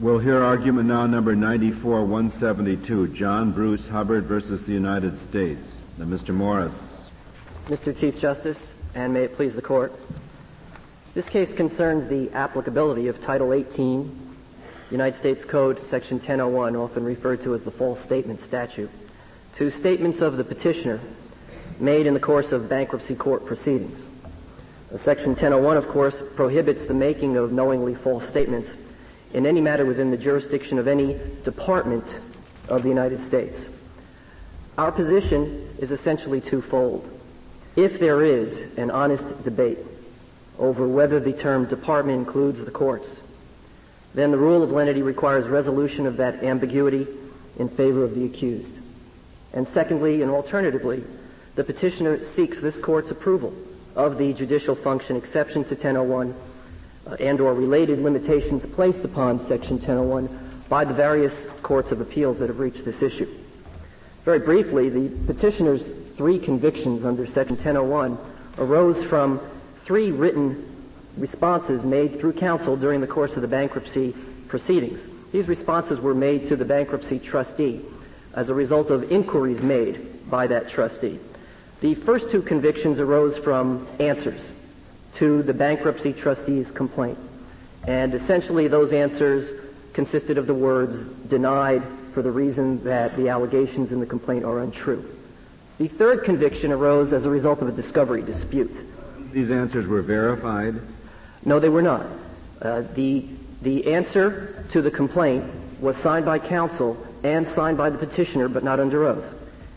We'll hear argument now number 94-172, John Bruce Hubbard versus the United States. Now, Mr. Morris. Mr. Chief Justice, and may it please the Court. This case concerns the applicability of Title 18, United States Code, Section 1001, often referred to as the false statement statute, to statements of the petitioner made in the course of bankruptcy court proceedings. Section 1001, of course, prohibits the making of knowingly false statements in any matter within the jurisdiction of any department of the United States. Our position is essentially twofold. If there is an honest debate over whether the term department includes the courts, then the rule of lenity requires resolution of that ambiguity in favor of the accused. And secondly, and alternatively, the petitioner seeks this court's approval of the judicial function exception to 1001 and or related limitations placed upon Section 1001 by the various courts of appeals that have reached this issue. Very briefly, the petitioner's three convictions under Section 1001 arose from three written responses made through counsel during the course of the bankruptcy proceedings. These responses were made to the bankruptcy trustee as a result of inquiries made by that trustee. The first two convictions arose from answers to the bankruptcy trustee's complaint. And essentially those answers consisted of the words denied for the reason that the allegations in the complaint are untrue. The third conviction arose as a result of a discovery dispute. These answers were verified? No, they were not. The answer to the complaint was signed by counsel and signed by the petitioner, but not under oath.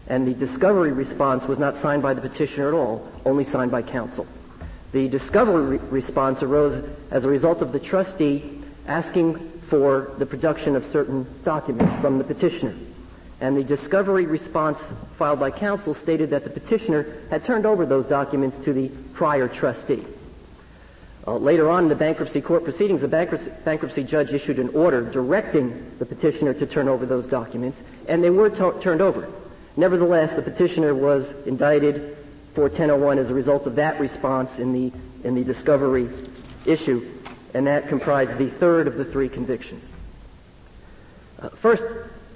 And the discovery response was not signed by the petitioner at all, only signed by counsel. The discovery response arose as a result of the trustee asking for the production of certain documents from the petitioner. And the discovery response filed by counsel stated that the petitioner had turned over those documents to the prior trustee. Later on in the bankruptcy court proceedings, the bankruptcy judge issued an order directing the petitioner to turn over those documents, and they were turned over. Nevertheless, the petitioner was indicted for 1001 as a result of that response in the discovery issue, and that comprised the third of the three convictions. First,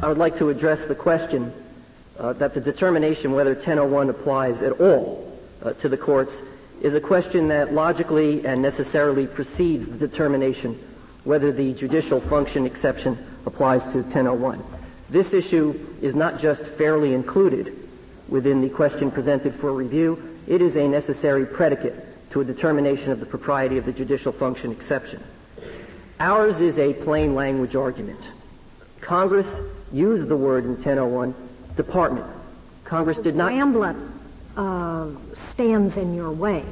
I would like to address the question that the determination whether 1001 applies at all to the courts is a question that logically and necessarily precedes the determination whether the judicial function exception applies to 1001. This issue is not just fairly included within the question presented for review, it is a necessary predicate to a determination of the propriety of the judicial function exception. Ours is a plain language argument. Congress used the word in 1001, department. Congress did not... Bramblett stands in your way.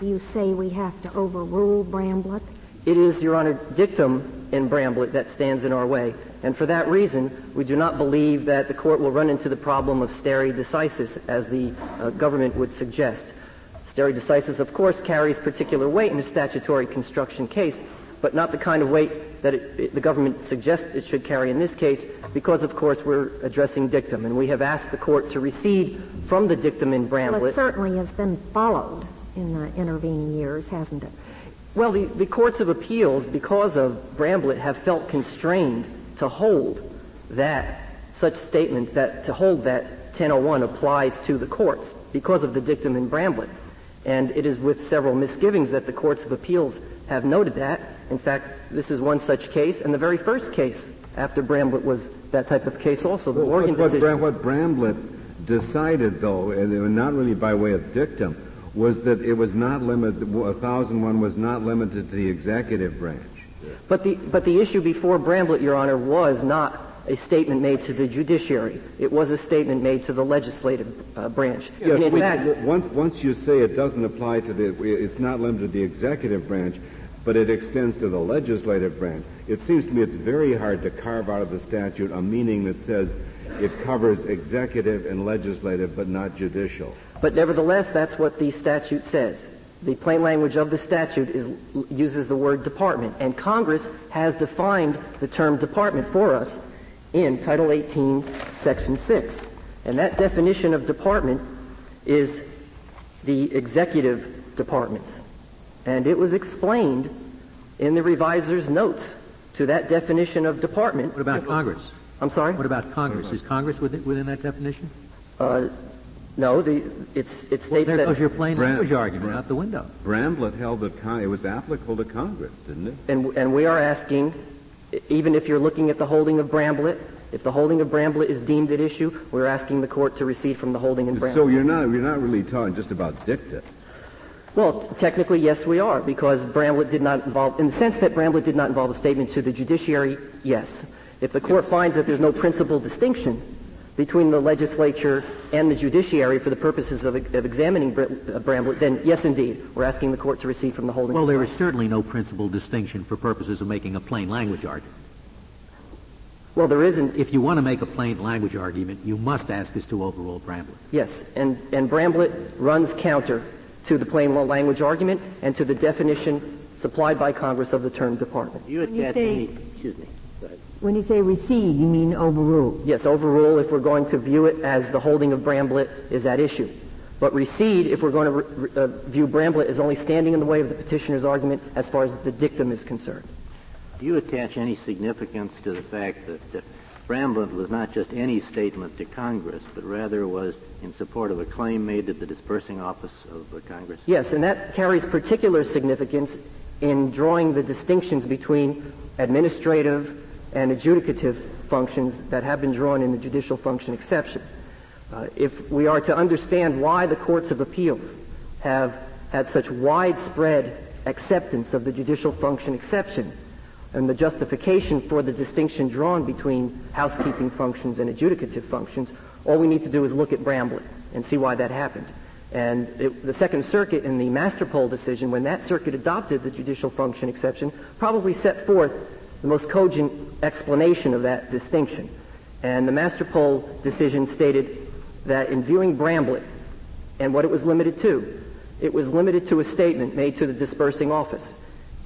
Do you say we have to overrule Bramblett? It is, Your Honor, dictum in Bramblett that stands in our way. And for that reason, we do not believe that the Court will run into the problem of stare decisis, as the government would suggest. Stare decisis, of course, carries particular weight in a statutory construction case, but not the kind of weight that the government suggests it should carry in this case, because, of course, we're addressing dictum. And we have asked the Court to recede from the dictum in Bramblett. Well, it certainly has been followed in the intervening years, hasn't it? Well, the courts of appeals, because of Bramblett, have felt constrained to hold that such statement, that to hold that 1001 applies to the courts because of the dictum in Bramblett. And it is with several misgivings that the courts of appeals have noted that. In fact, this is one such case, and the very first case after Bramblett was that type of case also. The Morgan decision. What Bramblett decided, though, and not really by way of dictum, was that it was not limited, 1001 was not limited to the executive branch. But the issue before Bramblett, Your Honor, was not a statement made to the judiciary. It was a statement made to the legislative branch. Yes, and in fact, once you say it doesn't apply to the, it's not limited to the executive branch, but it extends to the legislative branch, it seems to me it's very hard to carve out of the statute a meaning that says it covers executive and legislative, but not judicial. But nevertheless, that's what the statute says. The plain language of the statute uses the word department, and Congress has defined the term department for us in Title 18, Section 6. And that definition of department is the executive department. And it was explained in the reviser's notes to that definition of department. What about Congress? I'm sorry? What about Congress? Is Congress within that definition? No, it states that... There goes your plain language argument out the window. Bramblett held that it was applicable to Congress, didn't it? And we are asking, even if you're looking at the holding of Bramblett, if the holding of Bramblett is deemed at issue, we're asking the court to recede from the holding in Bramblett. So you're not really talking just about dicta. Well, technically, yes, we are, because Bramblett did not involve, in the sense that Bramblett did not involve a statement to the judiciary, yes. If the court finds that there's no principal distinction between the legislature and the judiciary for the purposes of examining Bramblett, then yes, indeed, we're asking the court to recede from the holding. Well, there is certainly no principal distinction for purposes of making a plain language argument. Well, there isn't. If you want to make a plain language argument, you must ask us to overrule Bramblett. Yes, and Bramblett runs counter to the plain language argument and to the definition supplied by Congress of the term department. When you say recede, you mean overrule? Yes, overrule if we're going to view it as the holding of Bramblett is at issue. But recede if we're going to view Bramblett as only standing in the way of the petitioner's argument as far as the dictum is concerned. Do you attach any significance to the fact that Bramblett was not just any statement to Congress, but rather was in support of a claim made at the dispersing office of Congress? Yes, and that carries particular significance in drawing the distinctions between administrative and adjudicative functions that have been drawn in the judicial function exception. If we are to understand why the courts of appeals have had such widespread acceptance of the judicial function exception, and the justification for the distinction drawn between housekeeping functions and adjudicative functions, all we need to do is look at Bramblett and see why that happened. And the Second Circuit in the Masterpole decision, when that circuit adopted the judicial function exception, probably set forth the most cogent explanation of that distinction. And the Masterpole decision stated that in viewing Bramblett and what it was limited to a statement made to the dispersing office.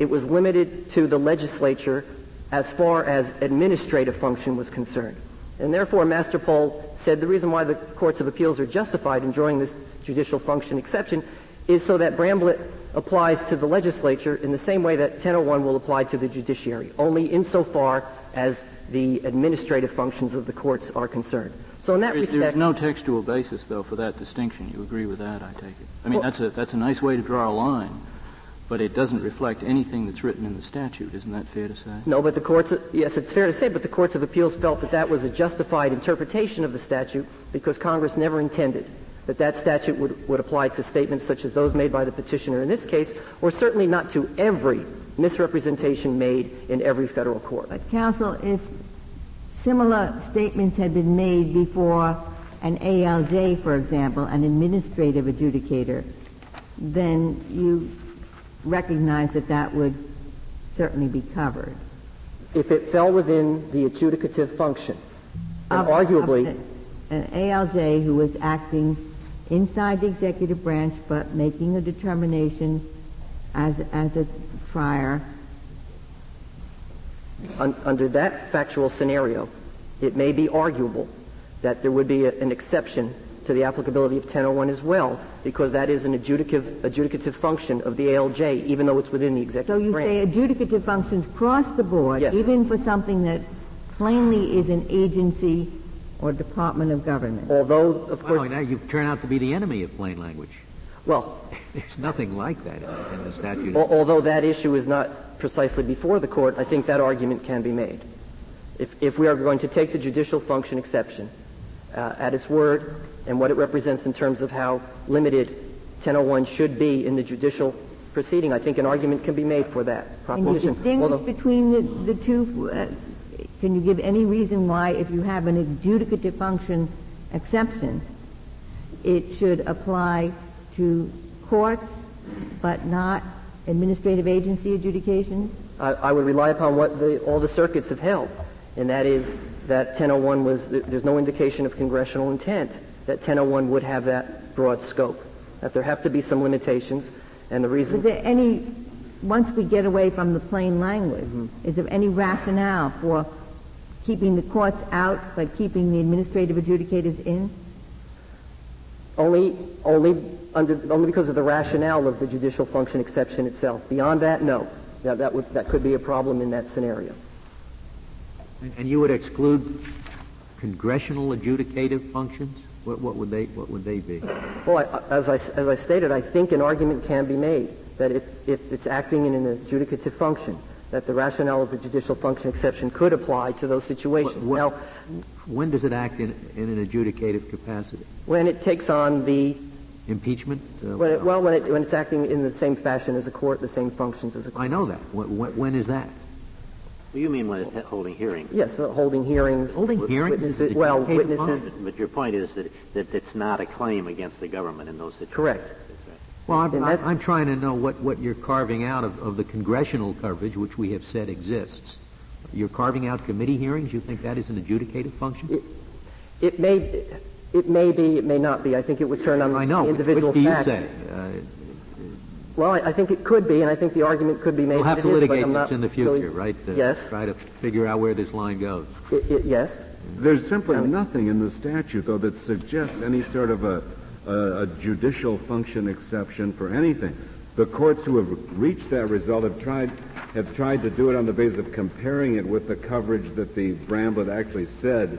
It was limited to the legislature as far as administrative function was concerned. And therefore, Masterpole said the reason why the courts of appeals are justified in drawing this judicial function exception is so that Bramblett applies to the legislature in the same way that 1001 will apply to the judiciary, only insofar as the administrative functions of the courts are concerned. So in that respect... There's no textual basis, though, for that distinction. You agree with that, I take it. I mean, well, that's a nice way to draw a line. But it doesn't reflect anything that's written in the statute. Isn't that fair to say? No, but it's fair to say, but the courts of appeals felt that that was a justified interpretation of the statute because Congress never intended that that statute would apply to statements such as those made by the petitioner in this case, or certainly not to every misrepresentation made in every federal court. But counsel, if similar statements had been made before an ALJ, for example, an administrative adjudicator, then you recognize that that would certainly be covered. If it fell within the adjudicative function, and arguably... An ALJ who was acting inside the executive branch but making a determination as a trier. Under that factual scenario, it may be arguable that there would be an exception to the applicability of 1001 as well, because that is an adjudicative function of the ALJ, even though it's within the executive branch. So you say adjudicative functions cross the board, yes, even for something that plainly is an agency or department of government. Although, of course... Well, now you turn out to be the enemy of plain language. Well... There's nothing like that in the statute. Although that issue is not precisely before the court, I think that argument can be made. If we are going to take the judicial function exception at its word, and what it represents in terms of how limited 1001 should be in the judicial proceeding, I think an argument can be made for that proposition. Can you distinguish between the two? Can you give any reason why, if you have an adjudicative function exception, it should apply to courts but not administrative agency adjudications? I would rely upon what all the circuits have held, and that is that 1001 was, there's no indication of congressional intent that 1001 would have that broad scope, that there have to be some limitations, and the reason... Is there any, once we get away from the plain language, mm-hmm, is there any rationale for keeping the courts out but keeping the administrative adjudicators in? Only because of the rationale of the judicial function exception itself. Beyond that, no. That could be a problem in that scenario. And you would exclude congressional adjudicative functions? What would they be? Well, as I stated, I think an argument can be made that if it's acting in an adjudicative function, that the rationale of the judicial function exception could apply to those situations. Now, when does it act in an adjudicative capacity? When it takes on the impeachment? When it's acting in the same fashion as a court, the same functions as a court. I know that. When is that? Well, you mean when it's holding hearings? Yes, holding hearings. Holding hearings? Witnesses, well, witnesses. But your point is that it's not a claim against the government in those situations. Correct. Right. Well, I'm trying to know what you're carving out of the congressional coverage, which we have said exists. You're carving out committee hearings? You think that is an adjudicative function? It may be, it may not be. I think it would turn on the individual facts. I know. What do you say? Well, I think it could be, and I think the argument could be made. We'll have to litigate this in the future, right? Yes. Try to figure out where this line goes. Yes. There's simply nothing in the statute, though, that suggests any sort of a judicial function exception for anything. The courts who have reached that result have tried to do it on the basis of comparing it with the coverage that the Bramblett actually said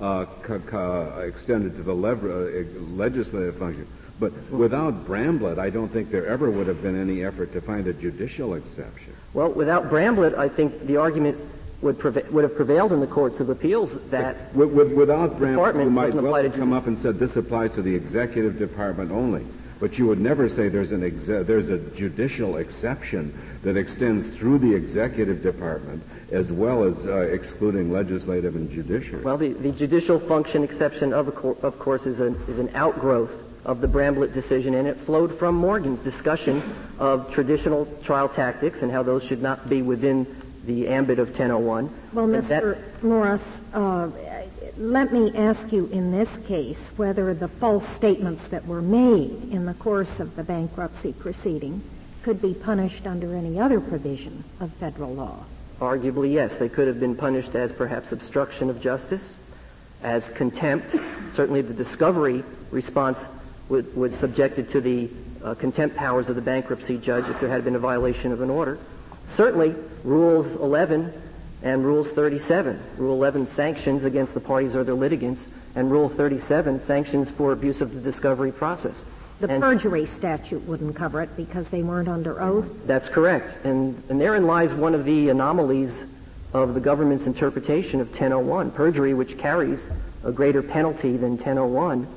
extended to the legislative function. But without Bramblett, I don't think there ever would have been any effort to find a judicial exception. Well, without Bramblett, I think the argument would have prevailed in the courts of appeals that without Bramblett, you might well have come up and said this applies to the executive department only. But you would never say there's a judicial exception that extends through the executive department as well as excluding legislative and judiciary. Well, the judicial function exception, of course, is an outgrowth of the Bramblett decision, and it flowed from Morgan's discussion of traditional trial tactics and how those should not be within the ambit of 1001. Well, Mr. Morris, let me ask you in this case whether the false statements that were made in the course of the bankruptcy proceeding could be punished under any other provision of federal law. Arguably, yes. They could have been punished as perhaps obstruction of justice, as contempt. Certainly the discovery response was subjected to the contempt powers of the bankruptcy judge if there had been a violation of an order. Certainly, Rules 11 and Rules 37. Rule 11 sanctions against the parties or their litigants, and Rule 37 sanctions for abuse of the discovery process. The perjury statute wouldn't cover it because they weren't under oath? That's correct. And therein lies one of the anomalies of the government's interpretation of 1001. Perjury, which carries a greater penalty than 1001,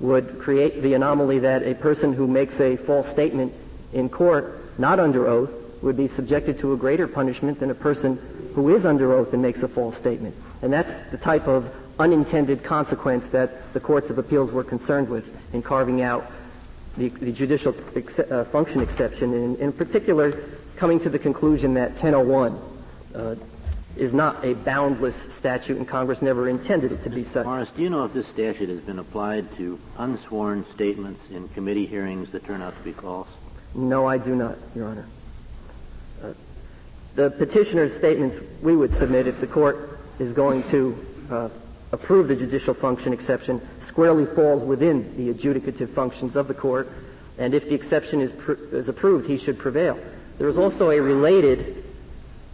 would create the anomaly that a person who makes a false statement in court, not under oath, would be subjected to a greater punishment than a person who is under oath and makes a false statement. And that's the type of unintended consequence that the courts of appeals were concerned with in carving out the judicial function exception, and in particular coming to the conclusion that 1001 is not a boundless statute, and Congress never intended it to be such. Morris, do you know if this statute has been applied to unsworn statements in committee hearings that turn out to be false? No, I do not, Your Honor. The petitioner's statements we would submit if the court is going to approve the judicial function exception squarely falls within the adjudicative functions of the court, and if the exception is approved, he should prevail. There is also a related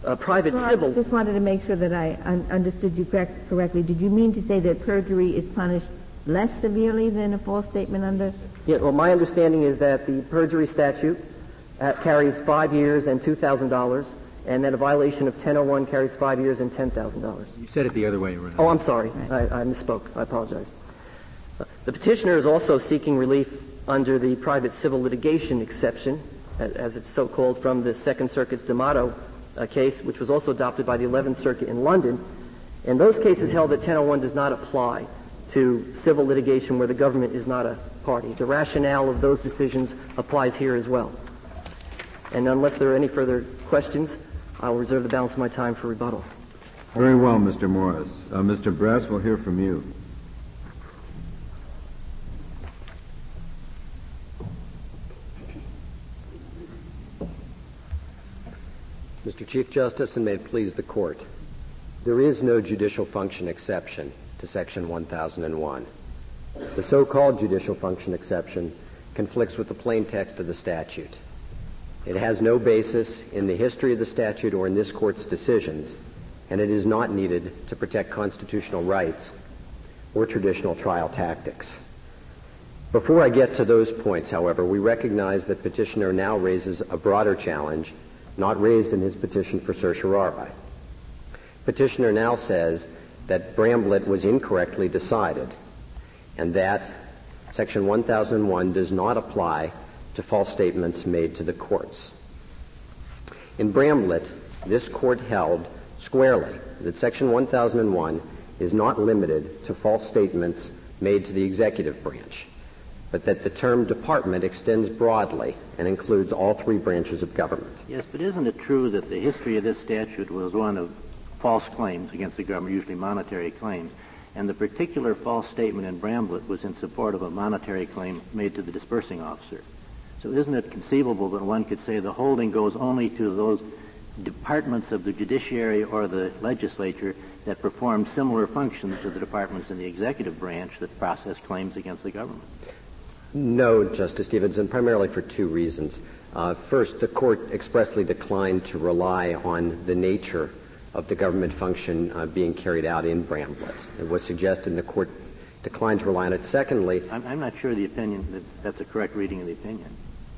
I just wanted to make sure that I understood you correctly. Did you mean to say that perjury is punished less severely than a false statement under? Yeah, well, my understanding is that the perjury statute carries 5 years and $2,000, and that a violation of 1001 carries 5 years and $10,000. You said it the other way around. Oh, I'm sorry. Right. I misspoke. I apologize. The petitioner is also seeking relief under the private civil litigation exception, as it's so-called, from the Second Circuit's D'Amato case, which was also adopted by the 11th Circuit in London, and those cases held that 1001 does not apply to civil litigation where the government is not a party. The rationale of those decisions applies here as well. And unless there are any further questions, I will reserve the balance of my time for rebuttal. Very well, Mr. Morris. Mr. Brass, we'll hear from you. Mr. Chief Justice, and may it please the Court, there is no judicial function exception to Section 1001. The so-called judicial function exception conflicts with the plain text of the statute. It has no basis in the history of the statute or in this Court's decisions, and it is not needed to protect constitutional rights or traditional trial tactics. Before I get to those points, however, we recognize that petitioner now raises a broader challenge not raised in his petition for certiorari. Petitioner now says that Bramblett was incorrectly decided and that Section 1001 does not apply to false statements made to the courts. In Bramblett, this court held squarely that Section 1001 is not limited to false statements made to the executive branch, but that the term department extends broadly and includes all three branches of government. Yes, but isn't it true that the history of this statute was one of false claims against the government, usually monetary claims, and the particular false statement in Bramblett was in support of a monetary claim made to the disbursing officer? So isn't it conceivable that one could say the holding goes only to those departments of the judiciary or the legislature that perform similar functions to the departments in the executive branch that process claims against the government? No, Justice Stevenson, primarily for two reasons. First, the court expressly declined to rely on the nature of the government function being carried out in Bramblett. It was suggested and the court declined to rely on it. Secondly, I'm not sure the opinion that's a correct reading of the opinion.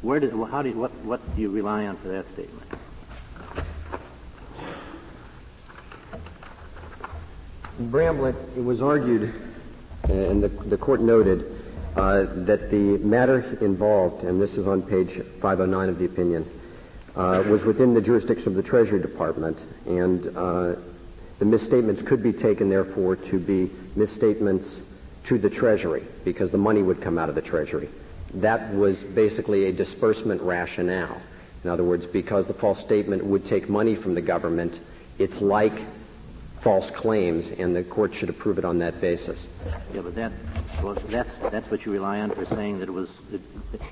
What do you rely on for that statement? In Bramblett, it was argued, and the court noted, that the matter involved, and this is on page 509 of the opinion, was within the jurisdiction of the Treasury Department, and the misstatements could be taken, therefore, to be misstatements to the Treasury, because the money would come out of the Treasury. That was basically a disbursement rationale. In other words, because the false statement would take money from the government, it's like false claims, and the court should approve it on that basis. Yeah, but that's what you rely on for saying that it was.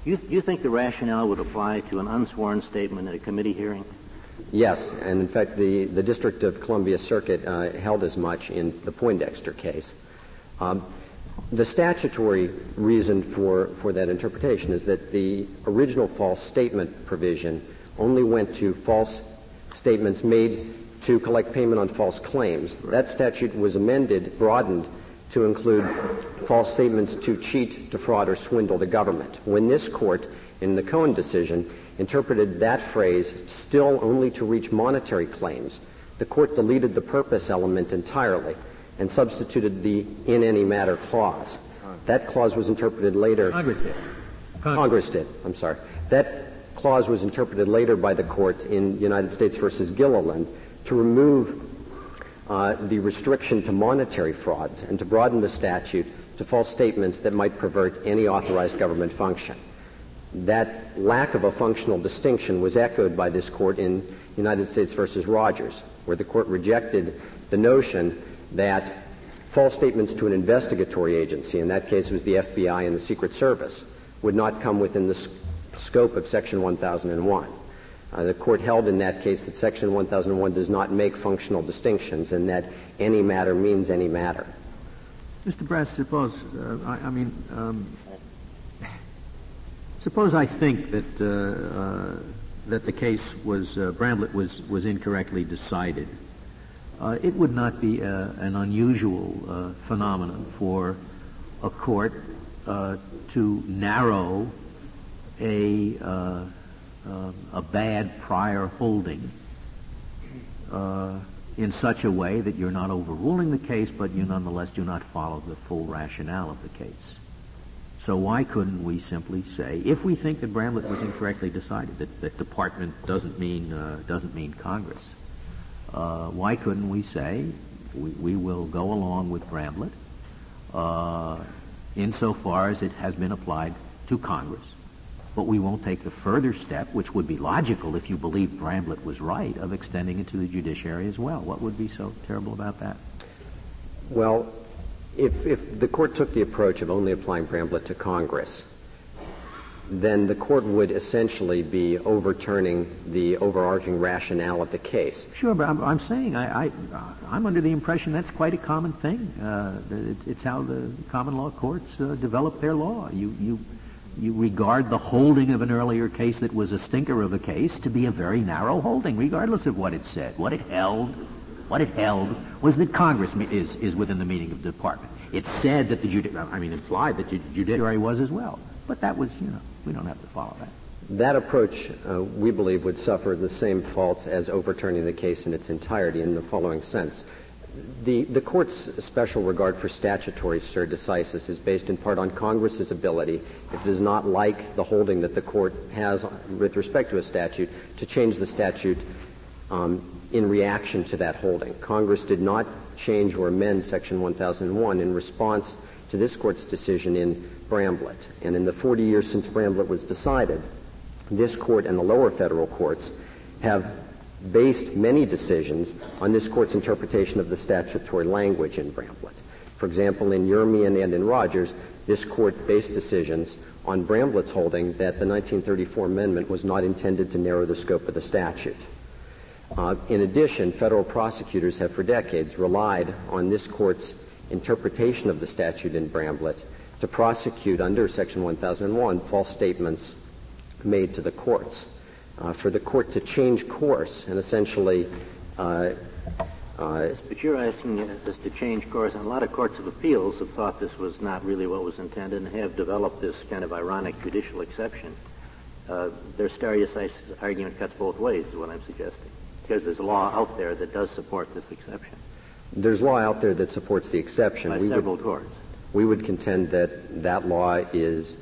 You think the rationale would apply to an unsworn statement at a committee hearing? Yes, and in fact, the District of Columbia Circuit held as much in the Poindexter case. The statutory reason for that interpretation is that the original false statement provision only went to false statements made to collect payment on false claims. That statute was amended, broadened, to include false statements to cheat, defraud, or swindle the government. When this court, in the Cohen decision, interpreted that phrase still only to reach monetary claims, the court deleted the purpose element entirely and substituted the in any matter clause. That clause was interpreted later. Congress did. I'm sorry. That clause was interpreted later by the court in United States versus Gilliland to remove the restriction to monetary frauds and to broaden the statute to false statements that might pervert any authorized government function. That lack of a functional distinction was echoed by this court in United States versus Rogers, where the court rejected the notion that false statements to an investigatory agency, in that case it was the FBI and the Secret Service, would not come within the scope of Section 1001. The court held in that case that Section 1001 does not make functional distinctions and that any matter means any matter. Mr. Brass, suppose I think that the case was, Bramblett was incorrectly decided. It would not be an unusual phenomenon for a court to narrow a bad prior holding in such a way that you're not overruling the case, but you nonetheless do not follow the full rationale of the case. So why couldn't we simply say, if we think that Bramblett was incorrectly decided, that department doesn't mean Congress, why couldn't we say we will go along with Bramblett insofar as it has been applied to Congress? But we won't take the further step, which would be logical if you believe Bramblett was right, of extending it to the judiciary as well. What would be so terrible about that? Well, if the court took the approach of only applying Bramblett to Congress, then the court would essentially be overturning the overarching rationale of the case. Sure, but I'm saying I'm under the impression that's quite a common thing. It's how the common law courts develop their law. You regard the holding of an earlier case that was a stinker of a case to be a very narrow holding, regardless of what it said, what it held, What it held was that Congress is within the meaning of the department. It said that the implied that the judiciary was as well. But that was, we don't have to follow that. That approach, we believe, would suffer the same faults as overturning the case in its entirety in the following sense. The Court's special regard for statutory stare decisis is based in part on Congress's ability, if it is not like the holding that the Court has with respect to a statute, to change the statute in reaction to that holding. Congress did not change or amend Section 1001 in response to this Court's decision in Bramblett. And in the 40 years since Bramblett was decided, this Court and the lower federal courts have based many decisions on this Court's interpretation of the statutory language in Bramblett. For example, in Yermian and in Rogers, this Court based decisions on Bramblett's holding that the 1934 amendment was not intended to narrow the scope of the statute. In addition, federal prosecutors have for decades relied on this Court's interpretation of the statute in Bramblett to prosecute under Section 1001 false statements made to the courts. For the Court to change course and essentially... But you're asking us to change course, and a lot of courts of appeals have thought this was not really what was intended and have developed this kind of ironic judicial exception. Their stare decisis argument cuts both ways, is what I'm suggesting, because there's law out there that does support this exception. There's law out there that supports the exception. By several courts. We would contend that that law is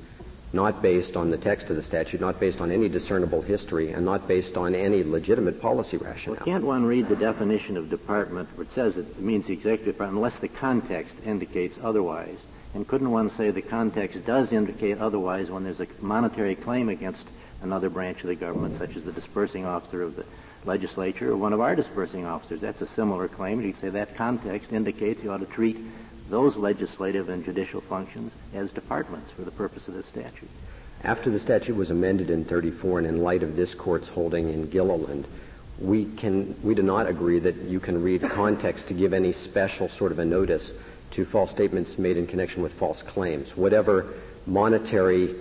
not based on the text of the statute, not based on any discernible history, and not based on any legitimate policy rationale. Well, can't one read the definition of department where it says it means the executive department unless the context indicates otherwise? And couldn't one say the context does indicate otherwise when there's a monetary claim against another branch of the government, such as the dispersing officer of the legislature or one of our dispersing officers? That's a similar claim. You could say that context indicates you ought to treat those legislative and judicial functions as departments for the purpose of this statute. After the statute was amended in 1934 and in light of this Court's holding in Gilliland, we do not agree that you can read context to give any special sort of a notice to false statements made in connection with false claims. Whatever monetary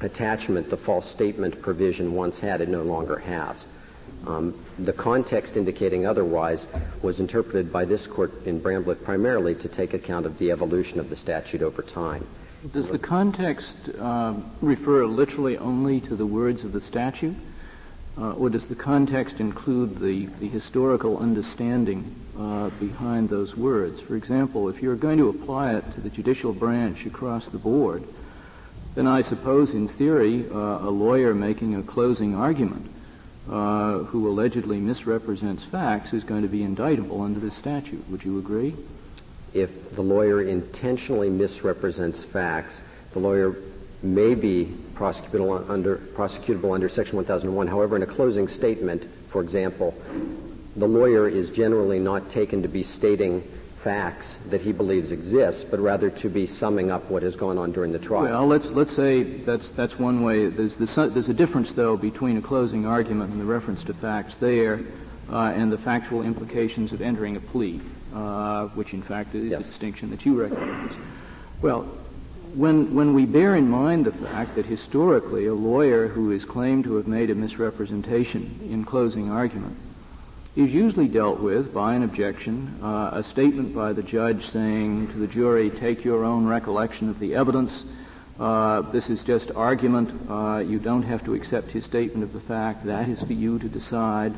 attachment the false statement provision once had, it no longer has. The context indicating otherwise was interpreted by this Court in Bramblett primarily to take account of the evolution of the statute over time. Does the context refer literally only to the words of the statute, or does the context include the historical understanding behind those words? For example, if you're going to apply it to the judicial branch across the board, then I suppose in theory a lawyer making a closing argument who allegedly misrepresents facts is going to be indictable under this statute. Would you agree? If the lawyer intentionally misrepresents facts, the lawyer may be prosecutable under Section 1001. However, in a closing statement, for example, the lawyer is generally not taken to be stating facts that he believes exist, but rather to be summing up what has gone on during the trial. Well, let's say that's one way. There's a difference, though, between a closing argument and the reference to facts there and the factual implications of entering a plea, which, in fact, is a distinction that you recognize. Well, when we bear in mind the fact that historically a lawyer who is claimed to have made a misrepresentation in closing argument is usually dealt with by an objection, a statement by the judge saying to the jury, take your own recollection of the evidence, this is just argument, you don't have to accept his statement of the fact, that is for you to decide.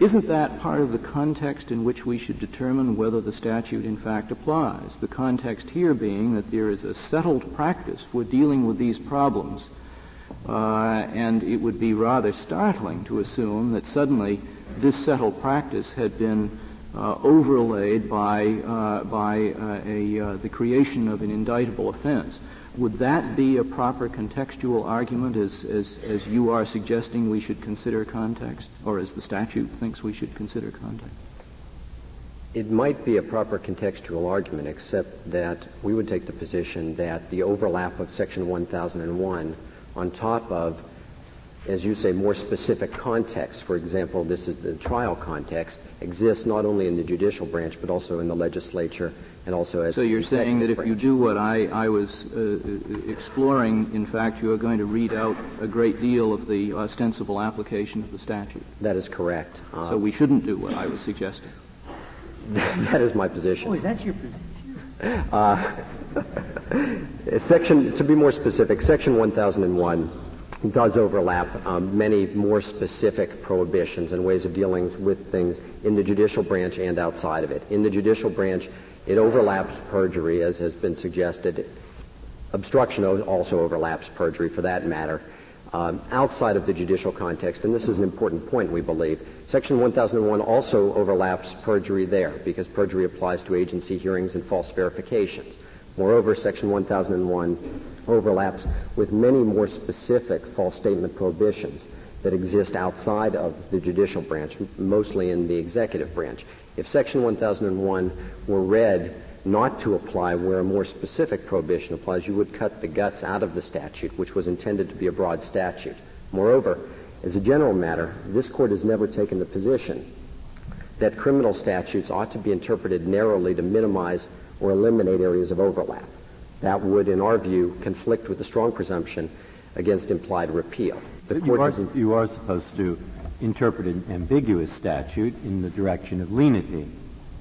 Isn't that part of the context in which we should determine whether the statute in fact applies? The context here being that there is a settled practice for dealing with these problems, and it would be rather startling to assume that suddenly this settled practice had been overlaid by the creation of an indictable offense. Would that be a proper contextual argument, as you are suggesting we should consider context, or as the statute thinks we should consider context? It might be a proper contextual argument, except that we would take the position that the overlap of Section 1001 on top of, as you say, more specific context, for example, this is the trial context, exists not only in the judicial branch but also in the legislature and also as... So you're saying that if you do what I was exploring, in fact, you are going to read out a great deal of the ostensible application of the statute. That is correct. So we shouldn't do what I was suggesting. That is my position. Oh, is that your position? Section, to be more specific, Section 1001 does overlap many more specific prohibitions and ways of dealing with things in the judicial branch and outside of it. In the judicial branch, it overlaps perjury, as has been suggested. Obstruction also overlaps perjury, for that matter. Outside of the judicial context, and this is an important point, we believe, Section 1001 also overlaps perjury there, because perjury applies to agency hearings and false verifications. Moreover, Section 1001 overlaps with many more specific false statement prohibitions that exist outside of the judicial branch, mostly in the executive branch. If Section 1001 were read not to apply where a more specific prohibition applies, you would cut the guts out of the statute, which was intended to be a broad statute. Moreover, as a general matter, this Court has never taken the position that criminal statutes ought to be interpreted narrowly to minimize or eliminate areas of overlap. That would, in our view, conflict with the strong presumption against implied repeal. You are supposed to interpret an ambiguous statute in the direction of lenity.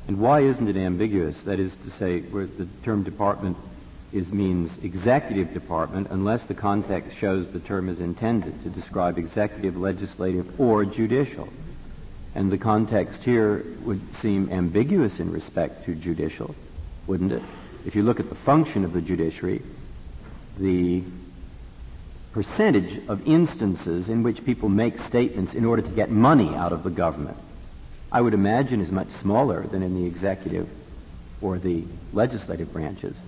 And why isn't it ambiguous? That is to say, where the term department means executive department, unless the context shows the term is intended to describe executive, legislative, or judicial. And the context here would seem ambiguous in respect to judicial, wouldn't it? If you look at the function of the judiciary, the percentage of instances in which people make statements in order to get money out of the government, I would imagine is much smaller than in the executive or the legislative branches.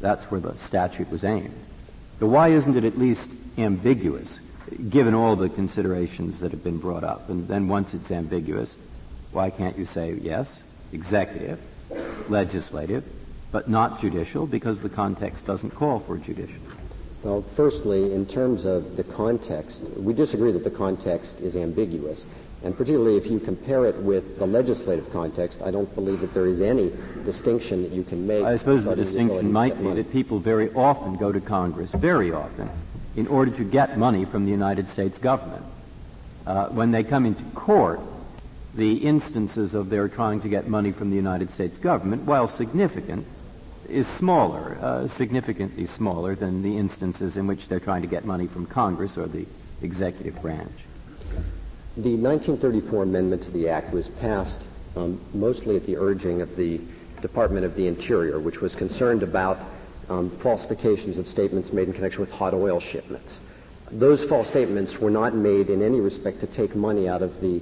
That's where the statute was aimed. But why isn't it at least ambiguous, given all the considerations that have been brought up? And then once it's ambiguous, why can't you say, yes, executive, legislative, but not judicial, because the context doesn't call for judicial? Well, firstly, in terms of the context, we disagree that the context is ambiguous. And particularly if you compare it with the legislative context, I don't believe that there is any distinction that you can make. I suppose the distinction might be that people very often go to Congress, very often, in order to get money from the United States government. When they come into court, the instances of their trying to get money from the United States government, while significant, is smaller, significantly smaller than the instances in which they're trying to get money from Congress or the executive branch. The 1934 amendment to the Act was passed mostly at the urging of the Department of the Interior, which was concerned about falsifications of statements made in connection with hot oil shipments. Those false statements were not made in any respect to take money out of the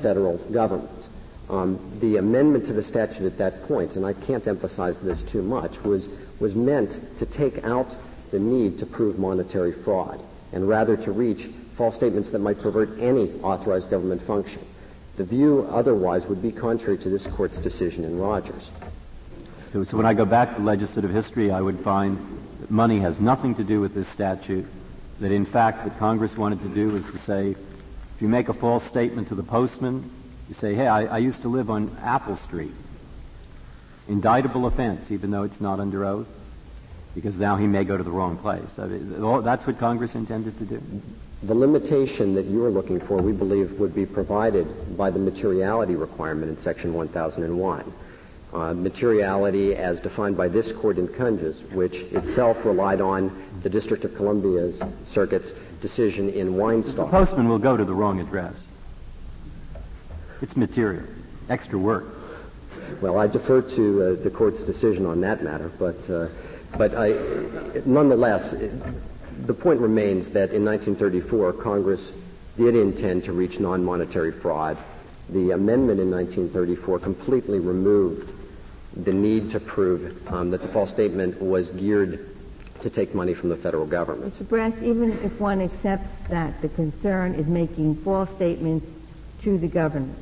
federal government. The amendment to the statute at that point, and I can't emphasize this too much, was meant to take out the need to prove monetary fraud and rather to reach false statements that might pervert any authorized government function. The view otherwise would be contrary to this Court's decision in Rogers. So when I go back to legislative history, I would find that money has nothing to do with this statute, that in fact what Congress wanted to do was to say, if you make a false statement to the postman, you say, hey, I used to live on Apple Street. Indictable offense, even though it's not under oath, because now he may go to the wrong place. I mean, that's what Congress intended to do. The limitation that you are looking for, we believe, would be provided by the materiality requirement in Section 1001. Materiality as defined by this Court in Kungys, which itself relied on the District of Columbia's circuit's decision in Weinstock. The postman will go to the wrong address. It's material. Extra work. Well, I defer to the Court's decision on that matter, but nonetheless, the point remains that in 1934, Congress did intend to reach non-monetary fraud. The amendment in 1934 completely removed the need to prove that the false statement was geared to take money from the federal government. Mr. Brass, even if one accepts that the concern is making false statements to the government,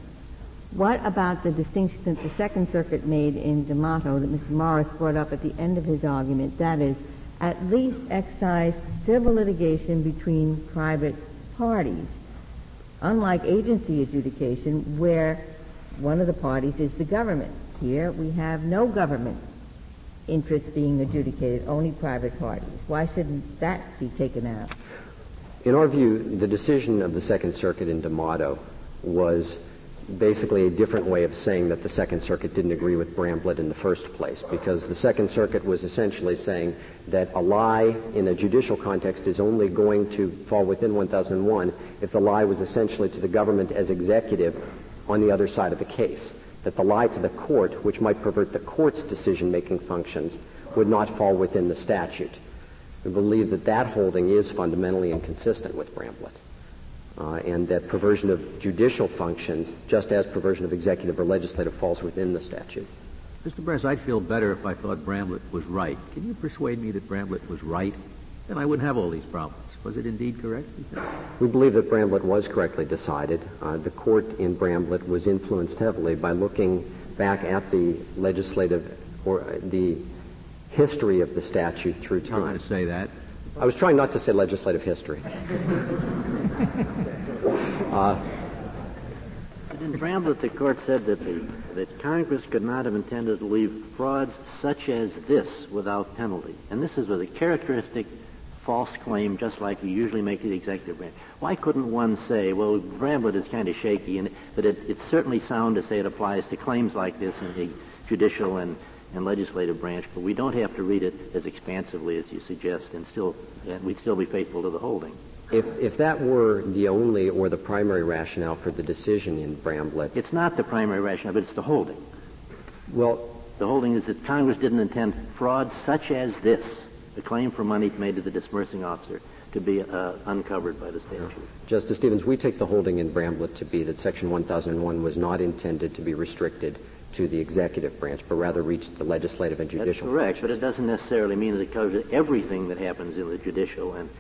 what about the distinction that the Second Circuit made in D'Amato that Mr. Morris brought up at the end of his argument, that is, at least excise civil litigation between private parties, unlike agency adjudication where one of the parties is the government. Here we have no government interest being adjudicated, only private parties. Why shouldn't that be taken out? In our view, the decision of the Second Circuit in D'Amato was basically a different way of saying that the Second Circuit didn't agree with Bramblett in the first place, because the Second Circuit was essentially saying that a lie in a judicial context is only going to fall within 1001 if the lie was essentially to the government as executive on the other side of the case, that the lie to the court, which might pervert the court's decision-making functions, would not fall within the statute. We believe that that holding is fundamentally inconsistent with Bramblett. And that perversion of judicial functions, just as perversion of executive or legislative, falls within the statute. Mr. Bress, I'd feel better if I thought Bramblett was right. Can you persuade me that Bramblett was right? Then I wouldn't have all these problems. Was it indeed correct? We believe that Bramblett was correctly decided. The court in Bramblett was influenced heavily by looking back at the legislative or the history of the statute through time. You're going to say that? I was trying not to say legislative history. In Bramblett, the court said that that Congress could not have intended to leave frauds such as this without penalty. And this is a characteristic false claim, just like you usually make the executive branch. Why couldn't one say, well, Bramblett is kind of shaky, and, but it's certainly sound to say it applies to claims like this in the judicial and legislative branch, but we don't have to read it as expansively as you suggest, and we'd still be faithful to the holding. If that were the only or the primary rationale for the decision in Bramblett... It's not the primary rationale, but it's the holding. Well... The holding is that Congress didn't intend fraud such as this, the claim for money made to the disbursing officer, to be uncovered by the statute. Justice Stevens, we take the holding in Bramblett to be that Section 1001 was not intended to be restricted to the executive branch, but rather reached the legislative and judicial branch. That's correct, but it doesn't necessarily mean that it covers everything that happens in the judicial and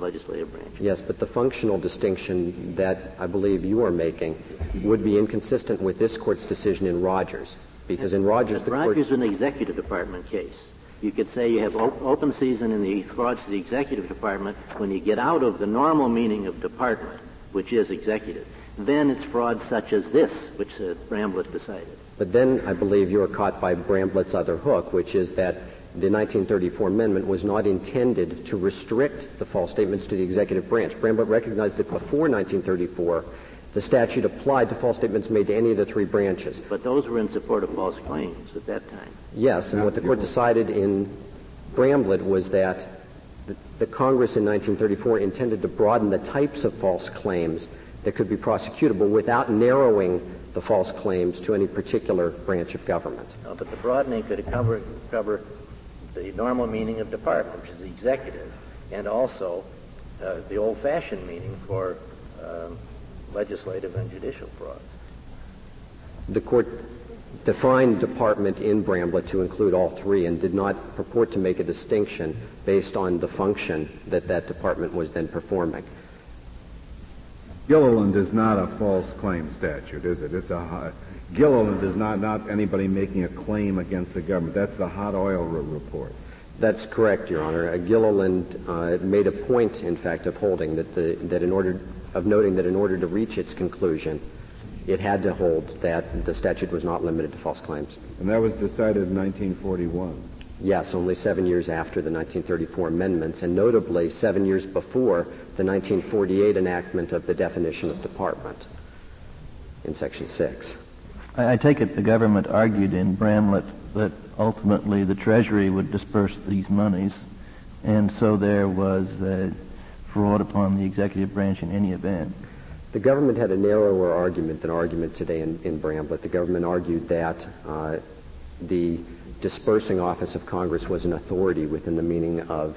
legislative branch. Yes, but the functional distinction that I believe you are making would be inconsistent with this court's decision in Rogers, because in Rogers... Rogers was an executive department case. You could say you have open season in the frauds to the executive department. When you get out of the normal meaning of department, which is executive, then it's fraud such as this, which Bramblett decided. But then I believe you are caught by Bramblett's other hook, which is that the 1934 amendment was not intended to restrict the false statements to the executive branch. Bramblett recognized that before 1934, the statute applied to false statements made to any of the three branches. But those were in support of false claims at that time. Yes, and what the court decided in Bramblett was that the Congress in 1934 intended to broaden the types of false claims that could be prosecutable without narrowing the false claims to any particular branch of government. No, but the broadening could cover the normal meaning of department, which is the executive, and also the old-fashioned meaning for legislative and judicial frauds. The court defined department in Bramblett to include all three and did not purport to make a distinction based on the function that that department was then performing. Gilliland is not a false claim statute, is it? It's Gilliland is not anybody making a claim against the government. That's the hot oil report. That's correct, Your Honor. Gilliland made a point, in fact, of holding that in order to reach its conclusion, it had to hold that the statute was not limited to false claims. And that was decided in 1941. Yes, only 7 years after the 1934 amendments, and notably 7 years before the 1948 enactment of the definition of department in Section 6. I take it the government argued in Bramblett that ultimately the Treasury would disperse these monies, and so there was fraud upon the executive branch in any event. The government had a narrower argument than argument today in Bramblett. The government argued that the dispersing office of Congress was an authority within the meaning of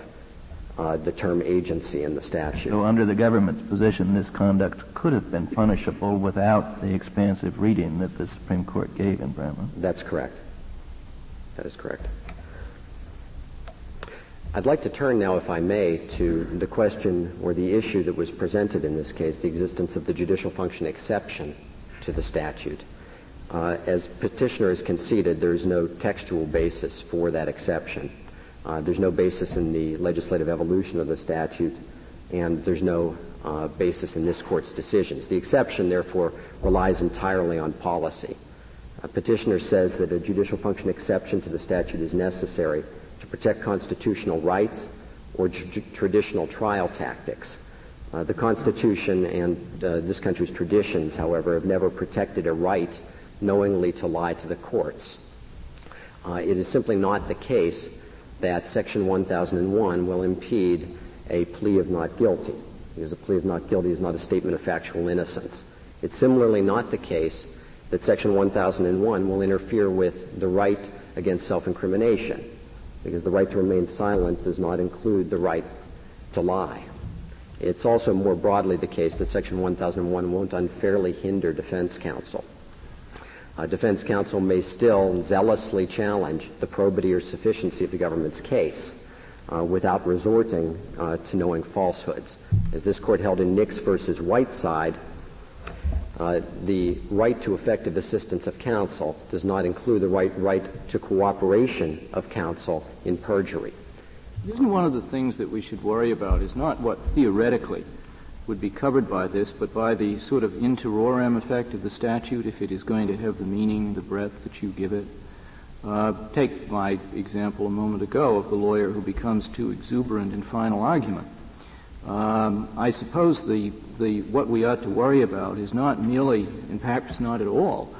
the term agency in the statute. So under the government's position, this conduct could have been punishable without the expansive reading that the Supreme Court gave in Bramblett. That's correct. That is correct. I'd like to turn now, if I may, to the question or the issue that was presented in this case, the existence of the judicial function exception to the statute. As petitioner has conceded, there is no textual basis for that exception. There's no basis in the legislative evolution of the statute, and there's no basis in this Court's decisions. The exception, therefore, relies entirely on policy. Petitioner says that a judicial function exception to the statute is necessary to protect constitutional rights or traditional trial tactics. The Constitution and this country's traditions, however, have never protected a right knowingly to lie to the courts. It is simply not the case that Section 1001 will impede a plea of not guilty, because a plea of not guilty is not a statement of factual innocence. It's similarly not the case that Section 1001 will interfere with the right against self-incrimination, because the right to remain silent does not include the right to lie. It's also more broadly the case that Section 1001 won't unfairly hinder defense counsel. Defense counsel may still zealously challenge the probity or sufficiency of the government's case without resorting to knowing falsehoods. As this court held in Nix versus Whiteside, the right to effective assistance of counsel does not include the right to cooperation of counsel in perjury. Isn't one of the things that we should worry about is not what theoretically would be covered by this, but by the sort of interoram effect of the statute, if it is going to have the meaning, the breadth that you give it? Take my example a moment ago of the lawyer who becomes too exuberant in final argument. I suppose the what we ought to worry about is not merely, in fact, not at all,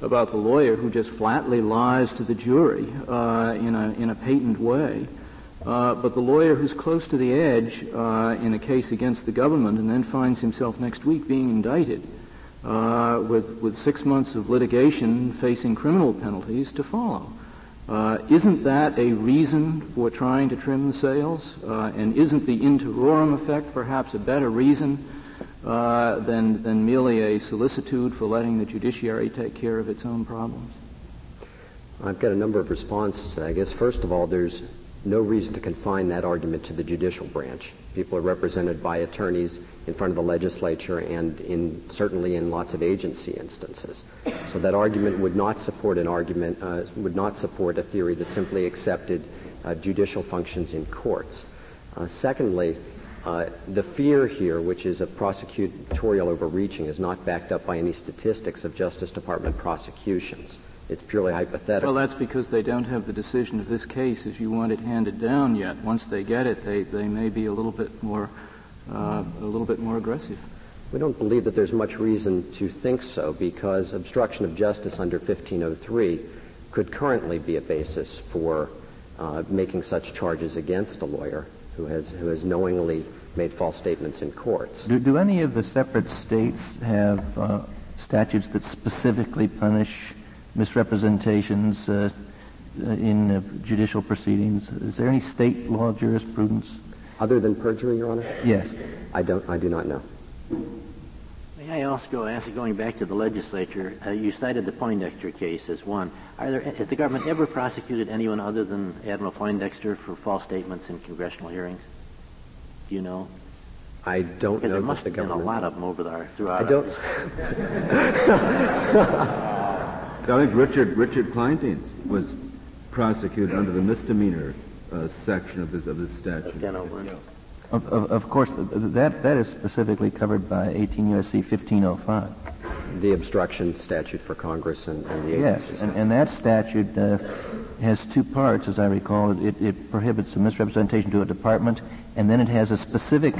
about the lawyer who just flatly lies to the jury in a patent way, but the lawyer who's close to the edge in a case against the government and then finds himself next week being indicted with 6 months of litigation facing criminal penalties to follow. Isn't that a reason for trying to trim the sails? And isn't the interoram effect perhaps a better reason than merely a solicitude for letting the judiciary take care of its own problems? I've got a number of responses. I guess, first of all, there's no reason to confine that argument to the judicial branch. People are represented by attorneys in front of the legislature and certainly in lots of agency instances. So that argument would not support a theory that simply accepted judicial functions in courts. Secondly, the fear here, which is of prosecutorial overreaching, is not backed up by any statistics of Justice Department prosecutions. It's purely hypothetical. Well, that's because they don't have the decision of this case as you want it handed down yet. Once they get it, they may be a little bit more aggressive. We don't believe that there's much reason to think so, because obstruction of justice under 1503 could currently be a basis for making such charges against a lawyer who has knowingly made false statements in courts. Do any of the separate states have statutes that specifically punish misrepresentations in judicial proceedings? Is there any state law jurisprudence other than perjury, Your Honor? Yes. I do not know. May I also ask, going back to the legislature, you cited the Poindexter case as one. Has the government ever prosecuted anyone other than Admiral Poindexter for false statements in congressional hearings? Do you know? I don't know. There must have been a lot of them over there throughout. I don't. I think Richard Kleindienst was prosecuted under the misdemeanor section of this statute. Of course, that is specifically covered by 18 U.S.C. 1505. The obstruction statute for Congress and the agencies. Yes, and that statute has two parts, as I recall. It prohibits a misrepresentation to a department, and then it has a specific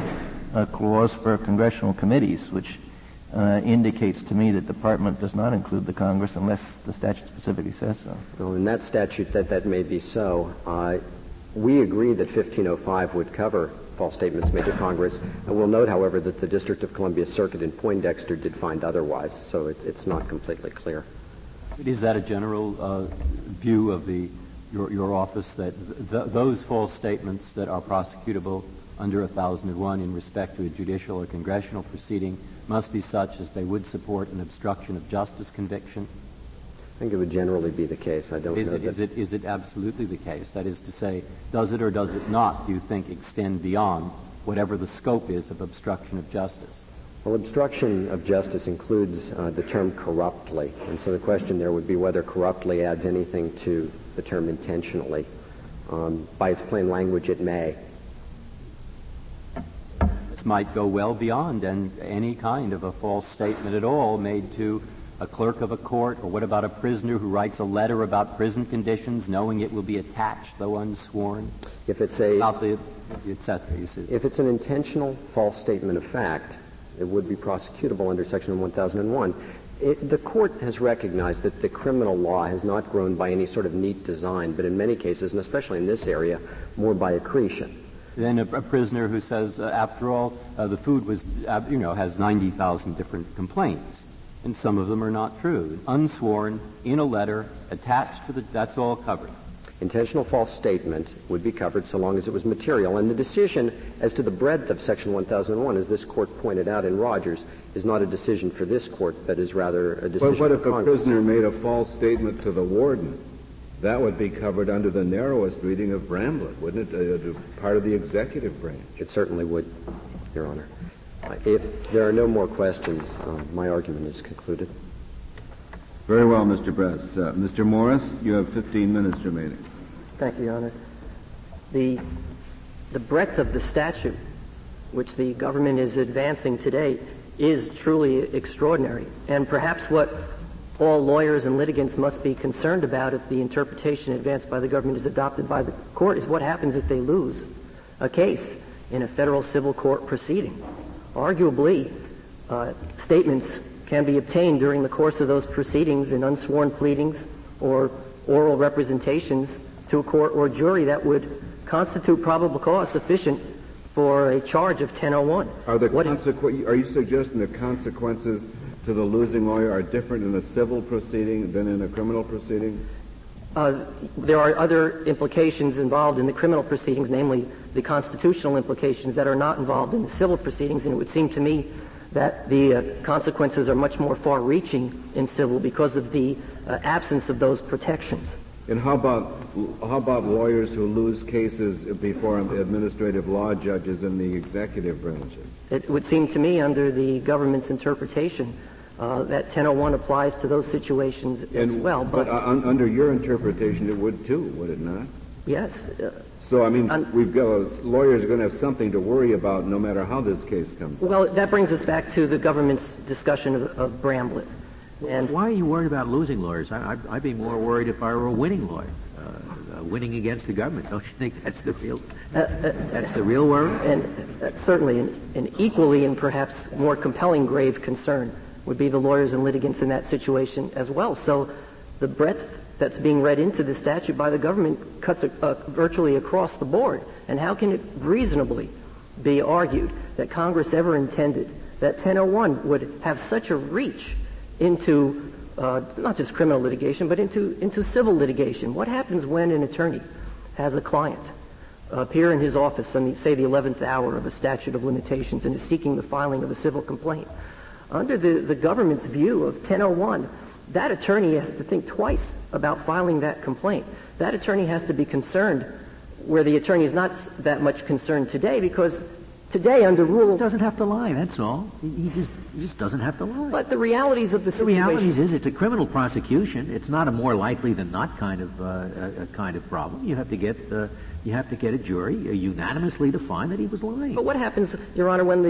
clause for congressional committees, which indicates to me that department does not include the Congress unless the statute specifically says so. Well, in that statute, that may be so. We agree that 1505 would cover false statements made to Congress. I will note, however, that the District of Columbia Circuit in Poindexter did find otherwise, so it's not completely clear. Is that a general view of your office, that those false statements that are prosecutable under 1001 in respect to a judicial or congressional proceeding must be such as they would support an obstruction of justice conviction? I think it would generally be the case. I don't know. Is it absolutely the case? That is to say, does it or does it not, do you think, extend beyond whatever the scope is of obstruction of justice? Well, obstruction of justice includes the term corruptly, and so the question there would be whether corruptly adds anything to the term intentionally. By its plain language, it may. Might go well beyond and any kind of a false statement at all made to a clerk of a court? Or what about a prisoner who writes a letter about prison conditions knowing it will be attached, though unsworn? If it's a... About the, et cetera, you see. If it's an intentional false statement of fact, it would be prosecutable under Section 1001. The court has recognized that the criminal law has not grown by any sort of neat design, but in many cases, and especially in this area, more by accretion. Then a prisoner who says, after all, the food was, has 90,000 different complaints, and some of them are not true. Unsworn, in a letter, attached to the, that's all covered. Intentional false statement would be covered so long as it was material. And the decision as to the breadth of Section 1001, as this court pointed out in Rogers, is not a decision for this court, but is rather a decision for Congress. But what if a prisoner made a false statement to the warden? That would be covered under the narrowest reading of Bramblett, wouldn't it? Part of the executive branch. It certainly would, Your Honor. If there are no more questions, my argument is concluded. Very well, Mr. Bress. Mr. Morris, you have 15 minutes remaining. Thank you, Your Honor. The breadth of the statute, which the government is advancing today, is truly extraordinary, and perhaps what all lawyers and litigants must be concerned about if the interpretation advanced by the government is adopted by the court is what happens if they lose a case in a federal civil court proceeding. Arguably, statements can be obtained during the course of those proceedings in unsworn pleadings or oral representations to a court or jury that would constitute probable cause sufficient for a charge of 1001. Are you suggesting the consequences to the losing lawyer are different in a civil proceeding than in a criminal proceeding? There are other implications involved in the criminal proceedings, namely the constitutional implications that are not involved in the civil proceedings, and it would seem to me that the consequences are much more far-reaching in civil because of the absence of those protections. And how about lawyers who lose cases before administrative law judges in the executive branch? It would seem to me, under the government's interpretation, that 1001 applies to those situations as well. But under your interpretation, it would too, would it not? Yes. Lawyers are going to have something to worry about no matter how this case comes up. Well, that brings us back to the government's discussion of Bramblett. And why are you worried about losing lawyers? I'd be more worried if I were a winning lawyer, winning against the government. Don't you think that's the real worry? And certainly an equally and perhaps more compelling grave concern would be the lawyers and litigants in that situation as well. So the breadth that's being read into the statute by the government cuts virtually across the board. And how can it reasonably be argued that Congress ever intended that 1001 would have such a reach into not just criminal litigation, but into civil litigation? What happens when an attorney has a client appear in his office on, say, the 11th hour of a statute of limitations and is seeking the filing of a civil complaint? Under the government's view of 1001, that attorney has to think twice about filing that complaint. That attorney has to be concerned where the attorney is not that much concerned today, because today, under rule... He doesn't have to lie, that's all. He just doesn't have to lie. But the realities of the situation... The realities is it's a criminal prosecution. It's not a more likely than not kind of problem. You have to get a jury unanimously to find that he was lying. But what happens, Your Honor, when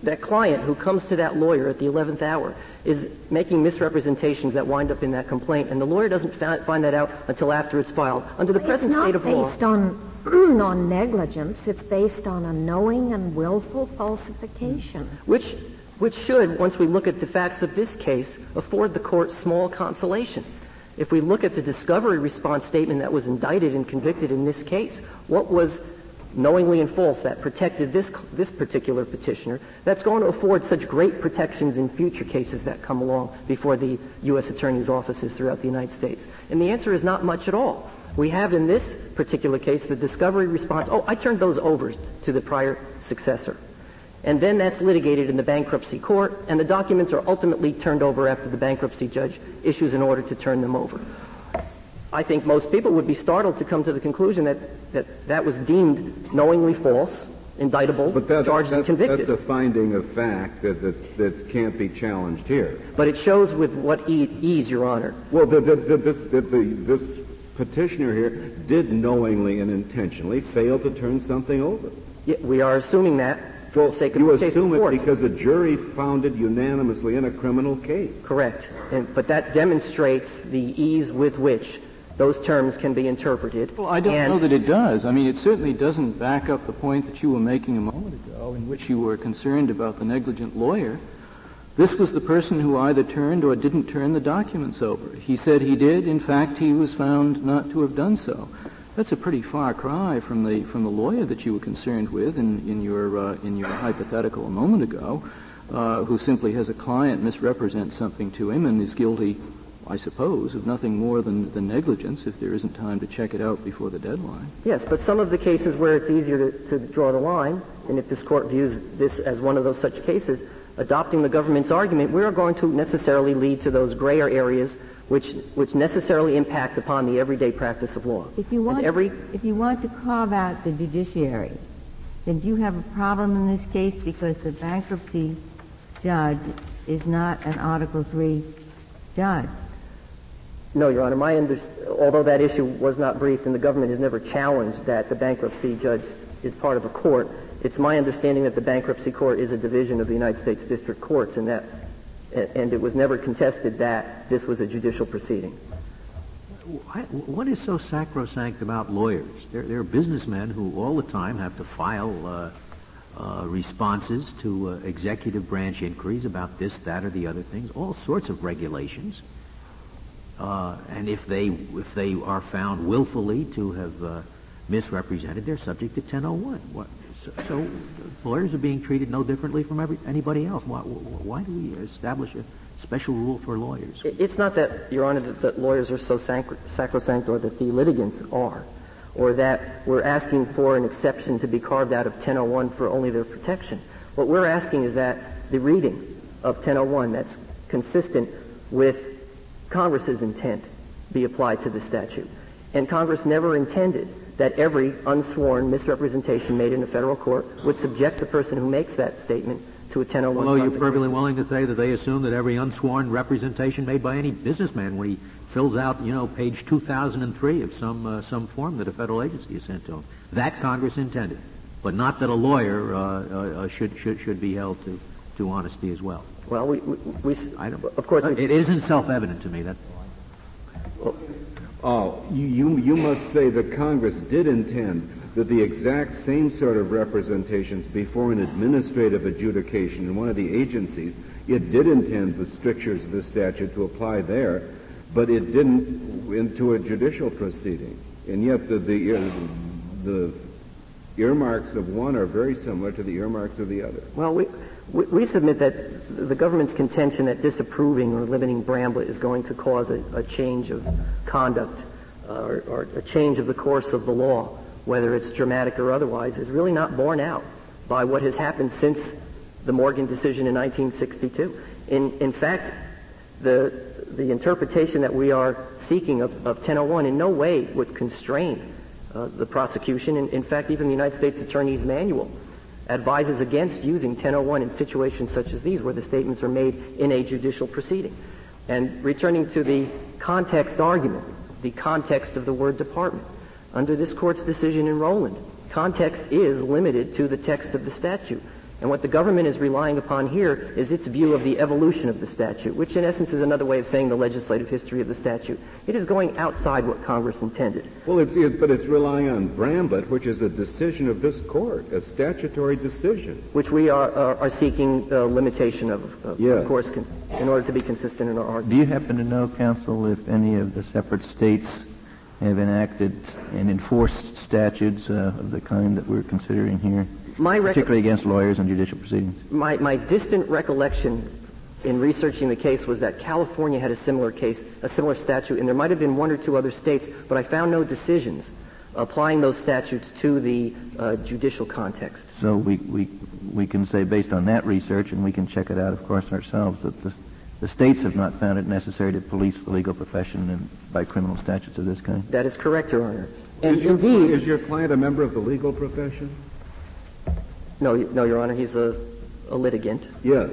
that client who comes to that lawyer at the 11th hour is making misrepresentations that wind up in that complaint, and the lawyer doesn't find that out until after it's filed? Under the present state of law... It's not based on negligence. It's based on a knowing and willful falsification. Which should, once we look at the facts of this case, afford the court small consolation. If we look at the discovery response statement that was indicted and convicted in this case, what was knowingly and false that protected this particular petitioner, that's going to afford such great protections in future cases that come along before the U.S. Attorney's offices throughout the United States. And the answer is not much at all. We have in this particular case the discovery response, I turned those over to the prior successor. And then that's litigated in the bankruptcy court, and the documents are ultimately turned over after the bankruptcy judge issues an order to turn them over. I think most people would be startled to come to the conclusion that was deemed knowingly false, indictable, charged and convicted. That's a finding of fact that can't be challenged here. But it shows with what ease, Your Honor. Well, this petitioner here did knowingly and intentionally fail to turn something over. Yeah, we are assuming that withdrawal of sacred you assume it because a jury found it unanimously in a criminal case. Correct. But that demonstrates the ease with which those terms can be interpreted. Well, I don't know that it does. I mean, it certainly doesn't back up the point that you were making a moment ago in which you were concerned about the negligent lawyer. This was the person who either turned or didn't turn the documents over. He said he did. In fact, he was found not to have done so. That's a pretty far cry from the lawyer that you were concerned with in your hypothetical a moment ago, who simply has a client misrepresent something to him and is guilty, I suppose, of nothing more than negligence if there isn't time to check it out before the deadline. Yes, but some of the cases where it's easier to draw the line, and if this court views this as one of those such cases, adopting the government's argument, we are going to necessarily lead to those grayer areas which necessarily impact upon the everyday practice of law. If you want to carve out the judiciary, then do you have a problem in this case because the bankruptcy judge is not an Article III judge? No, Your Honor. Although that issue was not briefed and the government has never challenged that the bankruptcy judge is part of a court, it's my understanding that the bankruptcy court is a division of the United States District Courts and it was never contested that this was a judicial proceeding. What is so sacrosanct about lawyers? They're businessmen who all the time have to file responses to executive branch inquiries about this, that, or the other things, all sorts of regulations. And if they are found willfully to have misrepresented, they're subject to 1001. So lawyers are being treated no differently from anybody else. Why do we establish a special rule for lawyers? It's not that, Your Honor, that lawyers are so sacrosanct or that the litigants are, or that we're asking for an exception to be carved out of 1001 for only their protection. What we're asking is that the reading of 1001 that's consistent with Congress's intent be applied to the statute. And Congress never intended that every unsworn misrepresentation made in a federal court would subject the person who makes that statement to a 1001. Although you're perfectly willing to say that they assume that every unsworn representation made by any businessman when he fills out, page 2003 of some form that a federal agency has sent to him, that Congress intended, but not that a lawyer should be held to honesty as well. Well, it isn't self-evident to me that. Well, oh, you must say that Congress did intend that the exact same sort of representations before an administrative adjudication in one of the agencies, it did intend the strictures of the statute to apply there, but it didn't into a judicial proceeding. And yet the earmarks of one are very similar to the earmarks of the other. Well, we submit that the government's contention that disapproving or limiting Bramblett is going to cause a change of conduct or a change of the course of the law, whether it's dramatic or otherwise, is really not borne out by what has happened since the Morgan decision in 1962. In fact, the interpretation that we are seeking of 1001 in no way would constrain the prosecution. In fact, even the United States Attorney's Manual advises against using 1001 in situations such as these where the statements are made in a judicial proceeding. And returning to the context argument, the context of the word department, under this court's decision in Rowland, context is limited to the text of the statute. And what the government is relying upon here is its view of the evolution of the statute, which in essence is another way of saying the legislative history of the statute. It is going outside what Congress intended. Well, but it's relying on Bramblett, which is a decision of this court, a statutory decision. Which we are seeking limitation of course, in order to be consistent in our argument. Do you happen to know, counsel, if any of the separate states have enacted and enforced statutes of the kind that we're considering here? Particularly against lawyers and judicial proceedings. My distant recollection in researching the case was that California had a similar statute, and there might have been one or two other states, but I found no decisions applying those statutes to the judicial context. So we can say, based on that research, and we can check it out, of course, ourselves, that the states have not found it necessary to police the legal profession by criminal statutes of this kind. That is correct, Your Honor. And is your client a member of the legal profession? No, Your Honor, he's a litigant. Yes.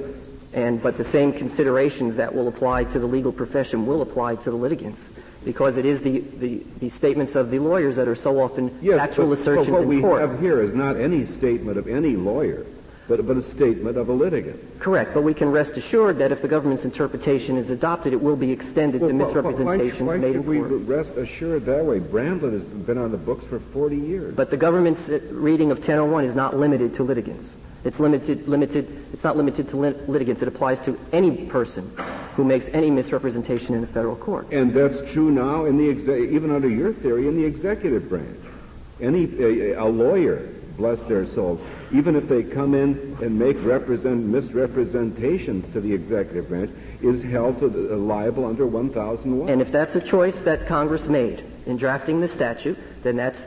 But the same considerations that will apply to the legal profession will apply to the litigants, because it is the statements of the lawyers that are so often factual assertions in court. What we have here is not any statement of any lawyer. But a statement of a litigant. Correct, but we can rest assured that if the government's interpretation is adopted, it will be extended to misrepresentations made in court. Why should we rest assured that way? Bramblett has been on the books for 40 years. But the government's reading of 1001 is not limited to litigants. It's not limited to litigants. It applies to any person who makes any misrepresentation in a federal court. And that's true now, in the even under your theory, in the executive branch. A lawyer, bless their souls, even if they come in and make misrepresentations to the executive branch, is held to liable under 1001. And if that's a choice that Congress made in drafting the statute, then that's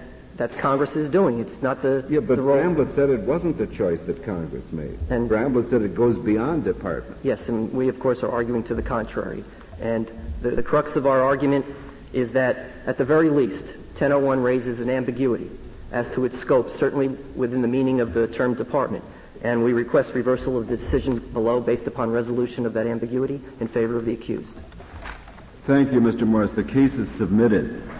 Congress's doing. It's not the but Bramblett said it wasn't the choice that Congress made. And Bramblett said it goes beyond department. Yes, and we, of course, are arguing to the contrary. And the crux of our argument is that, at the very least, 1001 raises an ambiguity as to its scope, certainly within the meaning of the term department. And we request reversal of the decision below based upon resolution of that ambiguity in favor of the accused. Thank you, Mr. Morris. The case is submitted.